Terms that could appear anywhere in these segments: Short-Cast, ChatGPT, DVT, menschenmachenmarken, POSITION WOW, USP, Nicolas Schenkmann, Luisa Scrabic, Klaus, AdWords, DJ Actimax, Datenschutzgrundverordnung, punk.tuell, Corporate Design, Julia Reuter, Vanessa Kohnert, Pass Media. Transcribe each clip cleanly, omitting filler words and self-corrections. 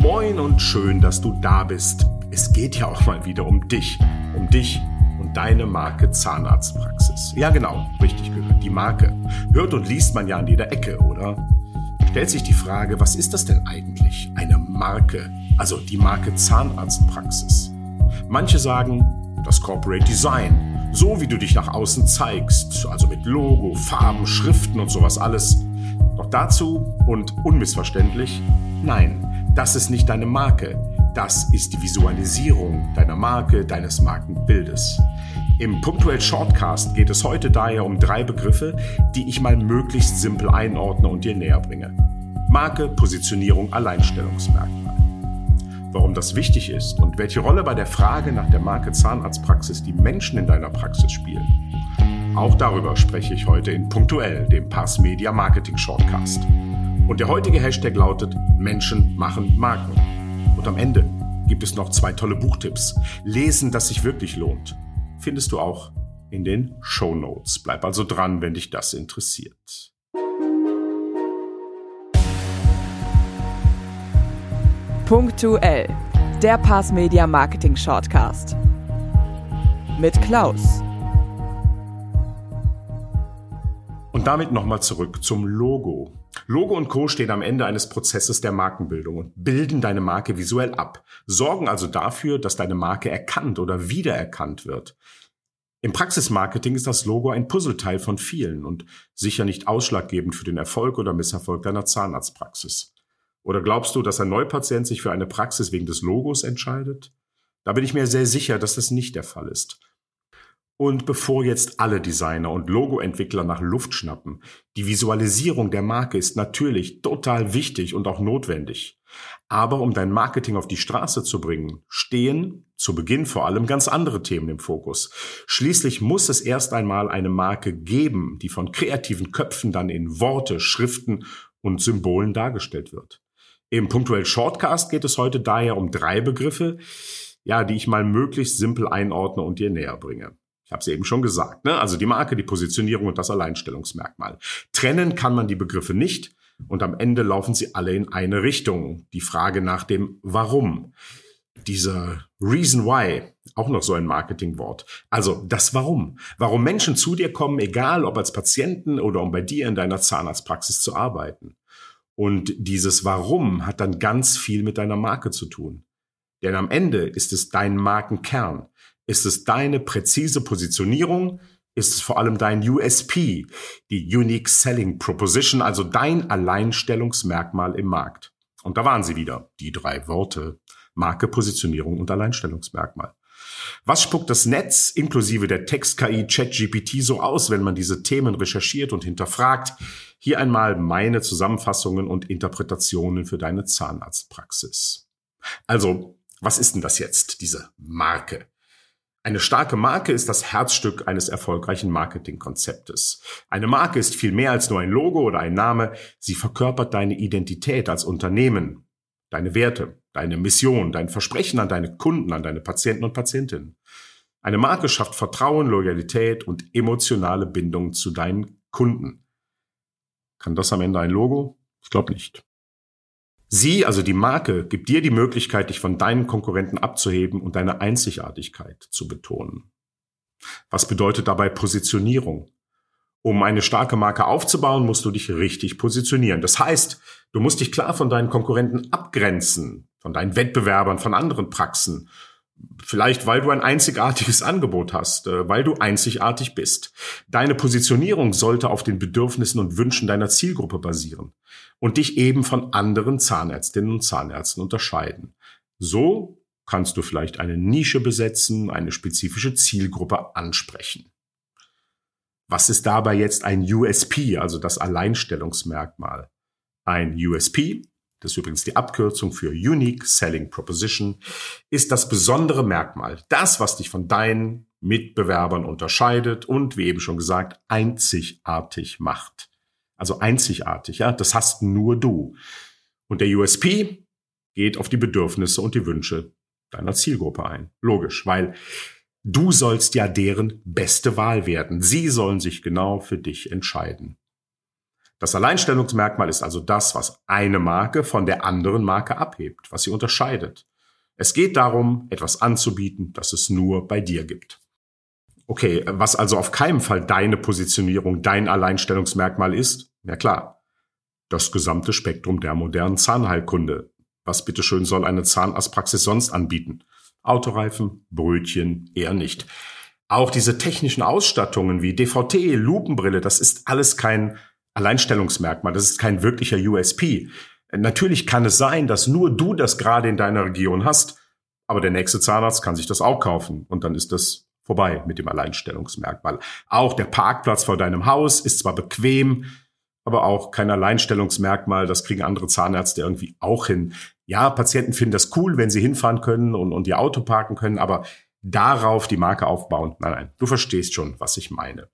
Moin und schön, dass du da bist. Es geht ja auch mal wieder um dich und deine Marke Zahnarztpraxis. Ja genau, richtig gehört, die Marke. Hört und liest man ja an jeder Ecke, oder? Stellt sich die Frage, was ist das denn eigentlich, eine Marke? Also die Marke Zahnarztpraxis. Manche sagen, das Corporate Design, so wie du dich nach außen zeigst, also mit Logo, Farben, Schriften und sowas alles. Doch dazu und unmissverständlich, nein. Das ist nicht deine Marke, das ist die Visualisierung deiner Marke, deines Markenbildes. Im Punktuell Shortcast geht es heute daher um 3 Begriffe, die ich mal möglichst simpel einordne und dir näher bringe. Marke, Positionierung, Alleinstellungsmerkmal. Warum das wichtig ist und welche Rolle bei der Frage nach der Marke Zahnarztpraxis die Menschen in deiner Praxis spielen. Auch darüber spreche ich heute in Punktuell, dem Pass Media Marketing Shortcast. Und der heutige Hashtag lautet Menschen machen Marken. Und am Ende gibt es noch 2 tolle Buchtipps. Lesen, das sich wirklich lohnt, findest du auch in den Shownotes. Bleib also dran, wenn dich das interessiert. Punktuell, der Pass Media Marketing Shortcast. Mit Klaus. Und damit nochmal zurück zum Logo. Logo und Co. stehen am Ende eines Prozesses der Markenbildung und bilden deine Marke visuell ab, sorgen also dafür, dass deine Marke erkannt oder wiedererkannt wird. Im Praxismarketing ist das Logo ein Puzzleteil von vielen und sicher nicht ausschlaggebend für den Erfolg oder Misserfolg deiner Zahnarztpraxis. Oder glaubst du, dass ein Neupatient sich für eine Praxis wegen des Logos entscheidet? Da bin ich mir sehr sicher, dass das nicht der Fall ist. Und bevor jetzt alle Designer und Logoentwickler nach Luft schnappen, die Visualisierung der Marke ist natürlich total wichtig und auch notwendig. Aber um dein Marketing auf die Straße zu bringen, stehen zu Beginn vor allem ganz andere Themen im Fokus. Schließlich muss es erst einmal eine Marke geben, die von kreativen Köpfen dann in Worte, Schriften und Symbolen dargestellt wird. Im Punktuell Shortcast geht es heute daher um 3 Begriffe, ja, die ich mal möglichst simpel einordne und dir näher bringe. Ich habe es eben schon gesagt, ne? Also die Marke, die Positionierung und das Alleinstellungsmerkmal. Trennen kann man die Begriffe nicht und am Ende laufen sie alle in eine Richtung. Die Frage nach dem Warum. Dieser Reason Why, auch noch so ein Marketingwort. Also das Warum. Warum Menschen zu dir kommen, egal ob als Patienten oder um bei dir in deiner Zahnarztpraxis zu arbeiten. Und dieses Warum hat dann ganz viel mit deiner Marke zu tun. Denn am Ende ist es dein Markenkern. Ist es deine präzise Positionierung? Ist es vor allem dein USP, die Unique Selling Proposition, also dein Alleinstellungsmerkmal im Markt? Und da waren sie wieder, die 3 Worte. Marke, Positionierung und Alleinstellungsmerkmal. Was spuckt das Netz inklusive der Text-KI ChatGPT so aus, wenn man diese Themen recherchiert und hinterfragt? Hier einmal meine Zusammenfassungen und Interpretationen für deine Zahnarztpraxis. Also, was ist denn das jetzt, diese Marke? Eine starke Marke ist das Herzstück eines erfolgreichen Marketingkonzeptes. Eine Marke ist viel mehr als nur ein Logo oder ein Name. Sie verkörpert deine Identität als Unternehmen, deine Werte, deine Mission, dein Versprechen an deine Kunden, an deine Patienten und Patientinnen. Eine Marke schafft Vertrauen, Loyalität und emotionale Bindung zu deinen Kunden. Kann das am Ende ein Logo? Ich glaube nicht. Sie, also die Marke, gibt dir die Möglichkeit, dich von deinen Konkurrenten abzuheben und deine Einzigartigkeit zu betonen. Was bedeutet dabei Positionierung? Um eine starke Marke aufzubauen, musst du dich richtig positionieren. Das heißt, du musst dich klar von deinen Konkurrenten abgrenzen, von deinen Wettbewerbern, von anderen Praxen. Vielleicht, weil du ein einzigartiges Angebot hast, weil du einzigartig bist. Deine Positionierung sollte auf den Bedürfnissen und Wünschen deiner Zielgruppe basieren und dich eben von anderen Zahnärztinnen und Zahnärzten unterscheiden. So kannst du vielleicht eine Nische besetzen, eine spezifische Zielgruppe ansprechen. Was ist dabei jetzt ein USP, also das Alleinstellungsmerkmal? Ein USP, das ist übrigens die Abkürzung für Unique Selling Proposition, ist das besondere Merkmal, das, was dich von deinen Mitbewerbern unterscheidet und, wie eben schon gesagt, einzigartig macht. Also einzigartig, ja, das hast nur du. Und der USP geht auf die Bedürfnisse und die Wünsche deiner Zielgruppe ein. Logisch, weil du sollst ja deren beste Wahl werden. Sie sollen sich genau für dich entscheiden. Das Alleinstellungsmerkmal ist also das, was eine Marke von der anderen Marke abhebt, was sie unterscheidet. Es geht darum, etwas anzubieten, das es nur bei dir gibt. Okay, was also auf keinen Fall deine Positionierung, dein Alleinstellungsmerkmal ist? Na klar, das gesamte Spektrum der modernen Zahnheilkunde. Was bitteschön soll eine Zahnarztpraxis sonst anbieten? Autoreifen, Brötchen, eher nicht. Auch diese technischen Ausstattungen wie DVT, Lupenbrille, das ist alles kein Alleinstellungsmerkmal, das ist kein wirklicher USP. Natürlich kann es sein, dass nur du das gerade in deiner Region hast, aber der nächste Zahnarzt kann sich das auch kaufen und dann ist das vorbei mit dem Alleinstellungsmerkmal. Auch der Parkplatz vor deinem Haus ist zwar bequem, aber auch kein Alleinstellungsmerkmal, das kriegen andere Zahnärzte irgendwie auch hin. Ja, Patienten finden das cool, wenn sie hinfahren können und ihr Auto parken können, aber darauf die Marke aufbauen, nein, du verstehst schon, was ich meine.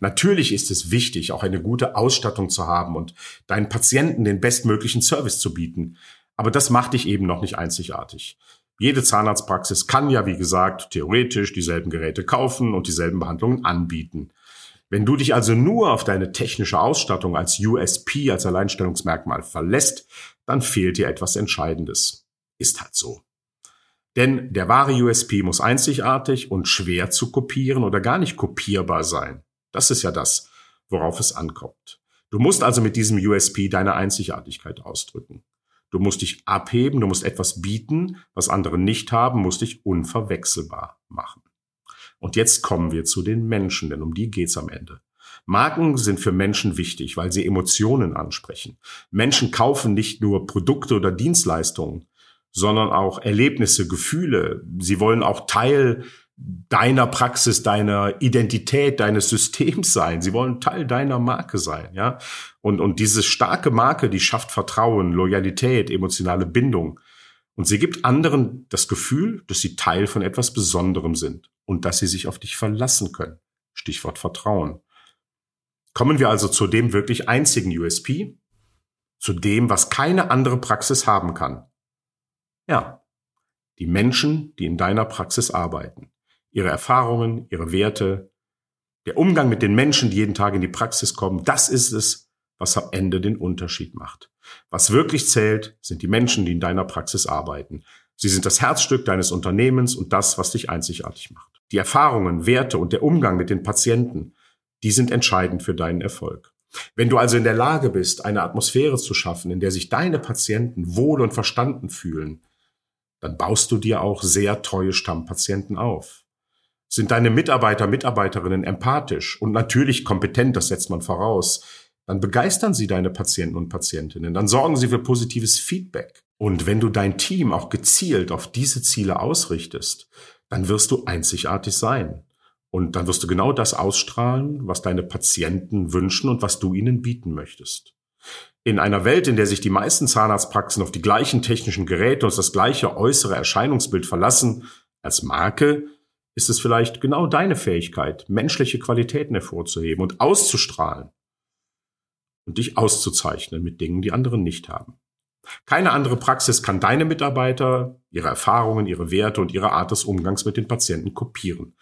Natürlich ist es wichtig, auch eine gute Ausstattung zu haben und deinen Patienten den bestmöglichen Service zu bieten. Aber das macht dich eben noch nicht einzigartig. Jede Zahnarztpraxis kann ja, wie gesagt, theoretisch dieselben Geräte kaufen und dieselben Behandlungen anbieten. Wenn du dich also nur auf deine technische Ausstattung als USP, als Alleinstellungsmerkmal verlässt, dann fehlt dir etwas Entscheidendes. Ist halt so. Denn der wahre USP muss einzigartig und schwer zu kopieren oder gar nicht kopierbar sein. Das ist ja das, worauf es ankommt. Du musst also mit diesem USP deine Einzigartigkeit ausdrücken. Du musst dich abheben, du musst etwas bieten, was andere nicht haben, musst dich unverwechselbar machen. Und jetzt kommen wir zu den Menschen, denn um die geht's am Ende. Marken sind für Menschen wichtig, weil sie Emotionen ansprechen. Menschen kaufen nicht nur Produkte oder Dienstleistungen, sondern auch Erlebnisse, Gefühle. Sie wollen auch Teil deiner Praxis, deiner Identität, deines Systems sein. Sie wollen Teil deiner Marke sein, ja. Und diese starke Marke, die schafft Vertrauen, Loyalität, emotionale Bindung. Und sie gibt anderen das Gefühl, dass sie Teil von etwas Besonderem sind und dass sie sich auf dich verlassen können. Stichwort Vertrauen. Kommen wir also zu dem wirklich einzigen USP, zu dem, was keine andere Praxis haben kann. Ja, die Menschen, die in deiner Praxis arbeiten. Ihre Erfahrungen, ihre Werte, der Umgang mit den Menschen, die jeden Tag in die Praxis kommen, das ist es, was am Ende den Unterschied macht. Was wirklich zählt, sind die Menschen, die in deiner Praxis arbeiten. Sie sind das Herzstück deines Unternehmens und das, was dich einzigartig macht. Die Erfahrungen, Werte und der Umgang mit den Patienten, die sind entscheidend für deinen Erfolg. Wenn du also in der Lage bist, eine Atmosphäre zu schaffen, in der sich deine Patienten wohl und verstanden fühlen, dann baust du dir auch sehr treue Stammpatienten auf. Sind deine Mitarbeiter, Mitarbeiterinnen empathisch und natürlich kompetent, das setzt man voraus, dann begeistern sie deine Patienten und Patientinnen, dann sorgen sie für positives Feedback. Und wenn du dein Team auch gezielt auf diese Ziele ausrichtest, dann wirst du einzigartig sein. Und dann wirst du genau das ausstrahlen, was deine Patienten wünschen und was du ihnen bieten möchtest. In einer Welt, in der sich die meisten Zahnarztpraxen auf die gleichen technischen Geräte und das gleiche äußere Erscheinungsbild verlassen als Marke, ist es vielleicht genau deine Fähigkeit, menschliche Qualitäten hervorzuheben und auszustrahlen und dich auszuzeichnen mit Dingen, die andere nicht haben. Keine andere Praxis kann deine Mitarbeiter, ihre Erfahrungen, ihre Werte und ihre Art des Umgangs mit den Patienten kopieren.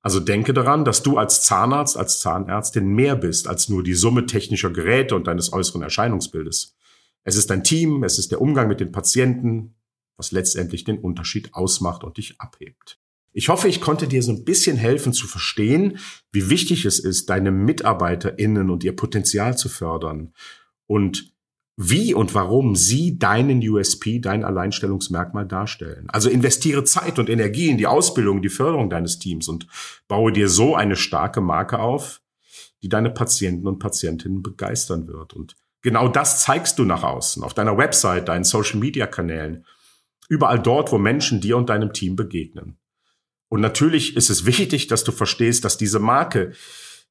Also denke daran, dass du als Zahnarzt, als Zahnärztin mehr bist als nur die Summe technischer Geräte und deines äußeren Erscheinungsbildes. Es ist dein Team, es ist der Umgang mit den Patienten, was letztendlich den Unterschied ausmacht und dich abhebt. Ich hoffe, ich konnte dir so ein bisschen helfen zu verstehen, wie wichtig es ist, deine MitarbeiterInnen und ihr Potenzial zu fördern und wie und warum sie deinen USP, dein Alleinstellungsmerkmal darstellen. Also investiere Zeit und Energie in die Ausbildung, die Förderung deines Teams und baue dir so eine starke Marke auf, die deine Patienten und Patientinnen begeistern wird. Und genau das zeigst du nach außen, auf deiner Website, deinen Social-Media-Kanälen, überall dort, wo Menschen dir und deinem Team begegnen. Und natürlich ist es wichtig, dass du verstehst, dass diese Marke,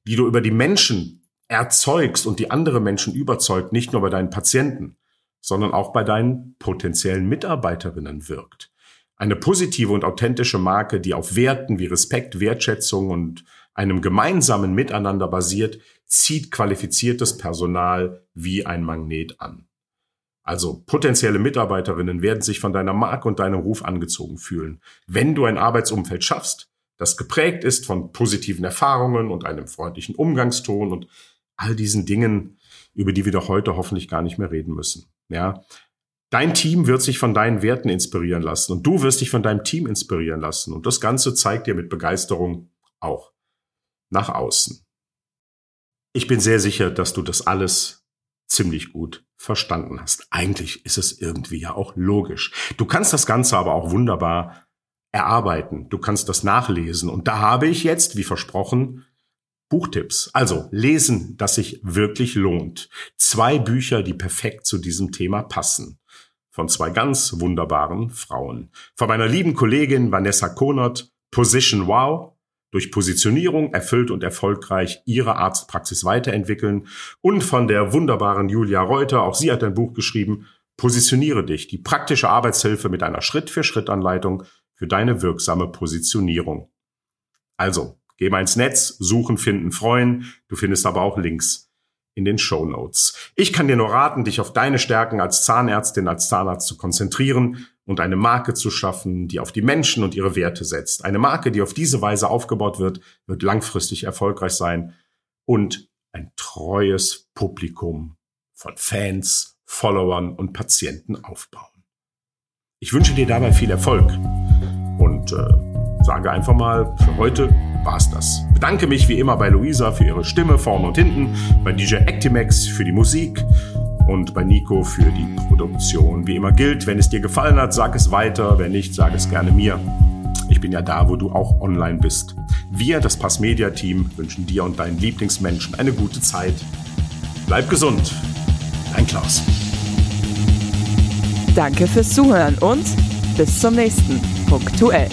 die du über die Menschen erzeugst und die andere Menschen überzeugt, nicht nur bei deinen Patienten, sondern auch bei deinen potenziellen Mitarbeiterinnen wirkt. Eine positive und authentische Marke, die auf Werten wie Respekt, Wertschätzung und einem gemeinsamen Miteinander basiert, zieht qualifiziertes Personal wie ein Magnet an. Also potenzielle Mitarbeiterinnen werden sich von deiner Marke und deinem Ruf angezogen fühlen. Wenn du ein Arbeitsumfeld schaffst, das geprägt ist von positiven Erfahrungen und einem freundlichen Umgangston und all diesen Dingen, über die wir doch heute hoffentlich gar nicht mehr reden müssen. Ja? Dein Team wird sich von deinen Werten inspirieren lassen und du wirst dich von deinem Team inspirieren lassen. Und das Ganze zeigt dir mit Begeisterung auch nach außen. Ich bin sehr sicher, dass du das alles ziemlich gut verstanden hast. Eigentlich ist es irgendwie ja auch logisch. Du kannst das Ganze aber auch wunderbar erarbeiten. Du kannst das nachlesen. Und da habe ich jetzt, wie versprochen, Buchtipps. Also lesen, das sich wirklich lohnt. 2 Bücher, die perfekt zu diesem Thema passen. Von 2 ganz wunderbaren Frauen. Von meiner lieben Kollegin Vanessa Kohnert, Position Wow. Durch Positionierung erfüllt und erfolgreich ihre Arztpraxis weiterentwickeln. Und von der wunderbaren Julia Reuter, auch sie hat ein Buch geschrieben, Positioniere dich, die praktische Arbeitshilfe mit einer Schritt-für-Schritt-Anleitung für deine wirksame Positionierung. Also, geh mal ins Netz, suchen, finden, freuen. Du findest aber auch Links in den Shownotes. Ich kann dir nur raten, dich auf deine Stärken als Zahnärztin, als Zahnarzt zu konzentrieren und eine Marke zu schaffen, die auf die Menschen und ihre Werte setzt. Eine Marke, die auf diese Weise aufgebaut wird, wird langfristig erfolgreich sein und ein treues Publikum von Fans, Followern und Patienten aufbauen. Ich wünsche dir dabei viel Erfolg und sage einfach mal, für heute war's das. Bedanke mich wie immer bei Luisa für ihre Stimme vorne und hinten, bei DJ Actimax für die Musik und bei Nico für die Produktion. Wie immer gilt, wenn es dir gefallen hat, sag es weiter, wenn nicht, sag es gerne mir. Ich bin ja da, wo du auch online bist. Wir, das Pass Media Team, wünschen dir und deinen Lieblingsmenschen eine gute Zeit. Bleib gesund. Dein Klaus. Danke fürs Zuhören und bis zum nächsten Punk.tuell.